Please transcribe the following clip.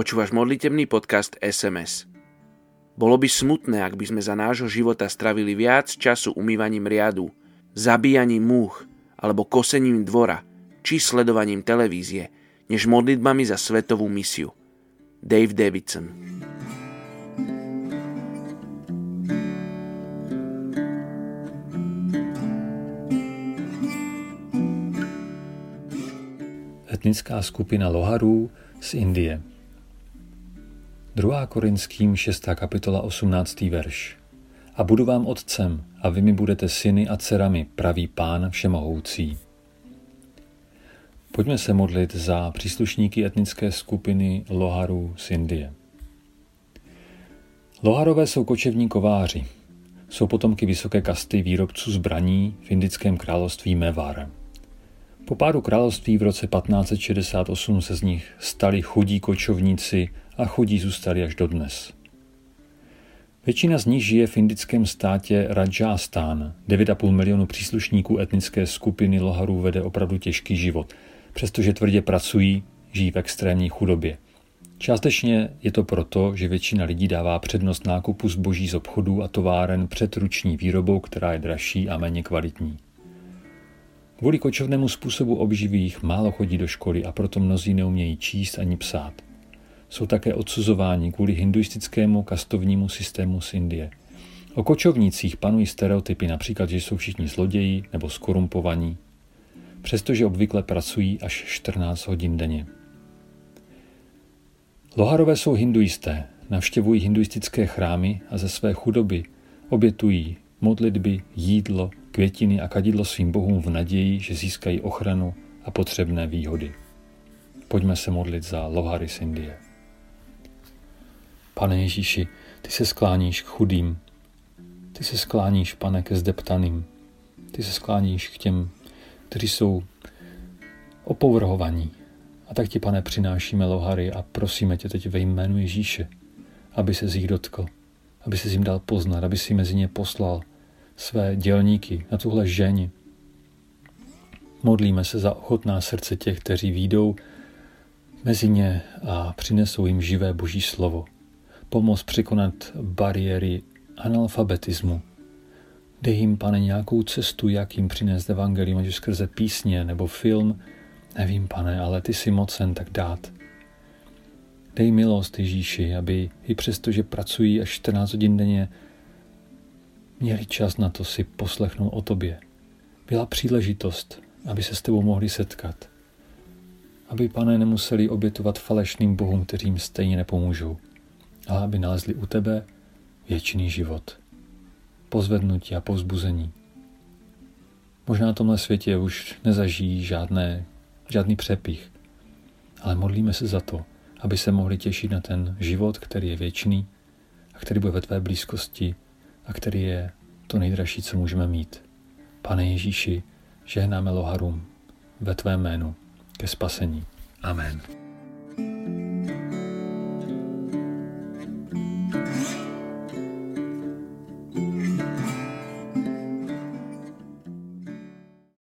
Počúvaš modlitebný podcast SMS. Bolo by smutné, ak by sme za nášho života stravili viac času umývaním riadu, zabíjaním múch alebo kosením dvora či sledovaním televízie, než modlitbami za svetovú misiu. Dave Davidson. Etnická skupina Loharů z Indie. 2. Korinským 6. kapitola 18. verš. A budu vám otcem, a vy mi budete syny a dcerami, praví Pán všemohoucí. Pojďme se modlit za příslušníky etnické skupiny Loharů z Indie. Loharové jsou kočevní kováři. Jsou potomky vysoké kasty výrobců zbraní v indickém království Mewar. Po pádu království v roce 1568 se z nich stali chudí kočovníci a chudí zůstali až dodnes. Většina z nich žije v indickém státě Rajasthan. 9,5 milionu příslušníků etnické skupiny Loharů vede opravdu těžký život. Přestože tvrdě pracují, žijí v extrémní chudobě. Částečně je to proto, že většina lidí dává přednost nákupu zboží z obchodů a továren před ruční výrobou, která je dražší a méně kvalitní. Kvůli kočovnému způsobu obživy jich málo chodí do školy a proto mnozí neumějí číst ani psát. Jsou také odsuzováni kvůli hinduistickému kastovnímu systému z Indie. O kočovnících panují stereotypy, například, že jsou všichni zloději nebo skorumpovaní, přestože obvykle pracují až 14 hodin denně. Loharové jsou hinduisté, navštěvují hinduistické chrámy a ze své chudoby obětují modlitby, jídlo, květiny a kadidlo svým bohům v naději, že získají ochranu a potřebné výhody. Pojďme se modlit za Lohary z Indie. Pane Ježíši, ty se skláníš k chudým. Ty se skláníš, Pane, ke zdeptaným. Ty se skláníš k těm, kteří jsou opovrhovaní. A tak ti, Pane, přinášíme Lohary a prosíme tě teď ve jménu Ježíše, aby se z jich dotkl, aby se jim dal poznat, aby si mezi ně poslal své dělníky na tuhle ženi. Modlíme se za ochotná srdce těch, kteří výjdou mezi ně a přinesou jim živé Boží slovo. Pomoz překonat bariéry analfabetismu. Dej jim, Pane, nějakou cestu, jak jim přinést evangelium, ať už skrze písně nebo film. Nevím, Pane, ale ty jsi mocen tak dát. Dej milost Ježíši, aby i přesto, že pracují až 14 hodin denně, měli čas na to si poslechnout o tobě. Byla příležitost, aby se s tebou mohli setkat. Aby, Pane, nemuseli obětovat falešným bohům, kterým stejně nepomůžou, ale aby nalezli u tebe věčný život, pozvednutí a povzbuzení. Možná na tomhle světě už nezažijí žádný přepich, ale modlíme se za to, aby se mohli těšit na ten život, který je věčný a který bude ve tvé blízkosti a který je to nejdražší, co můžeme mít. Pane Ježíši, žehnáme Loharům ve tvé jménu ke spasení. Amen.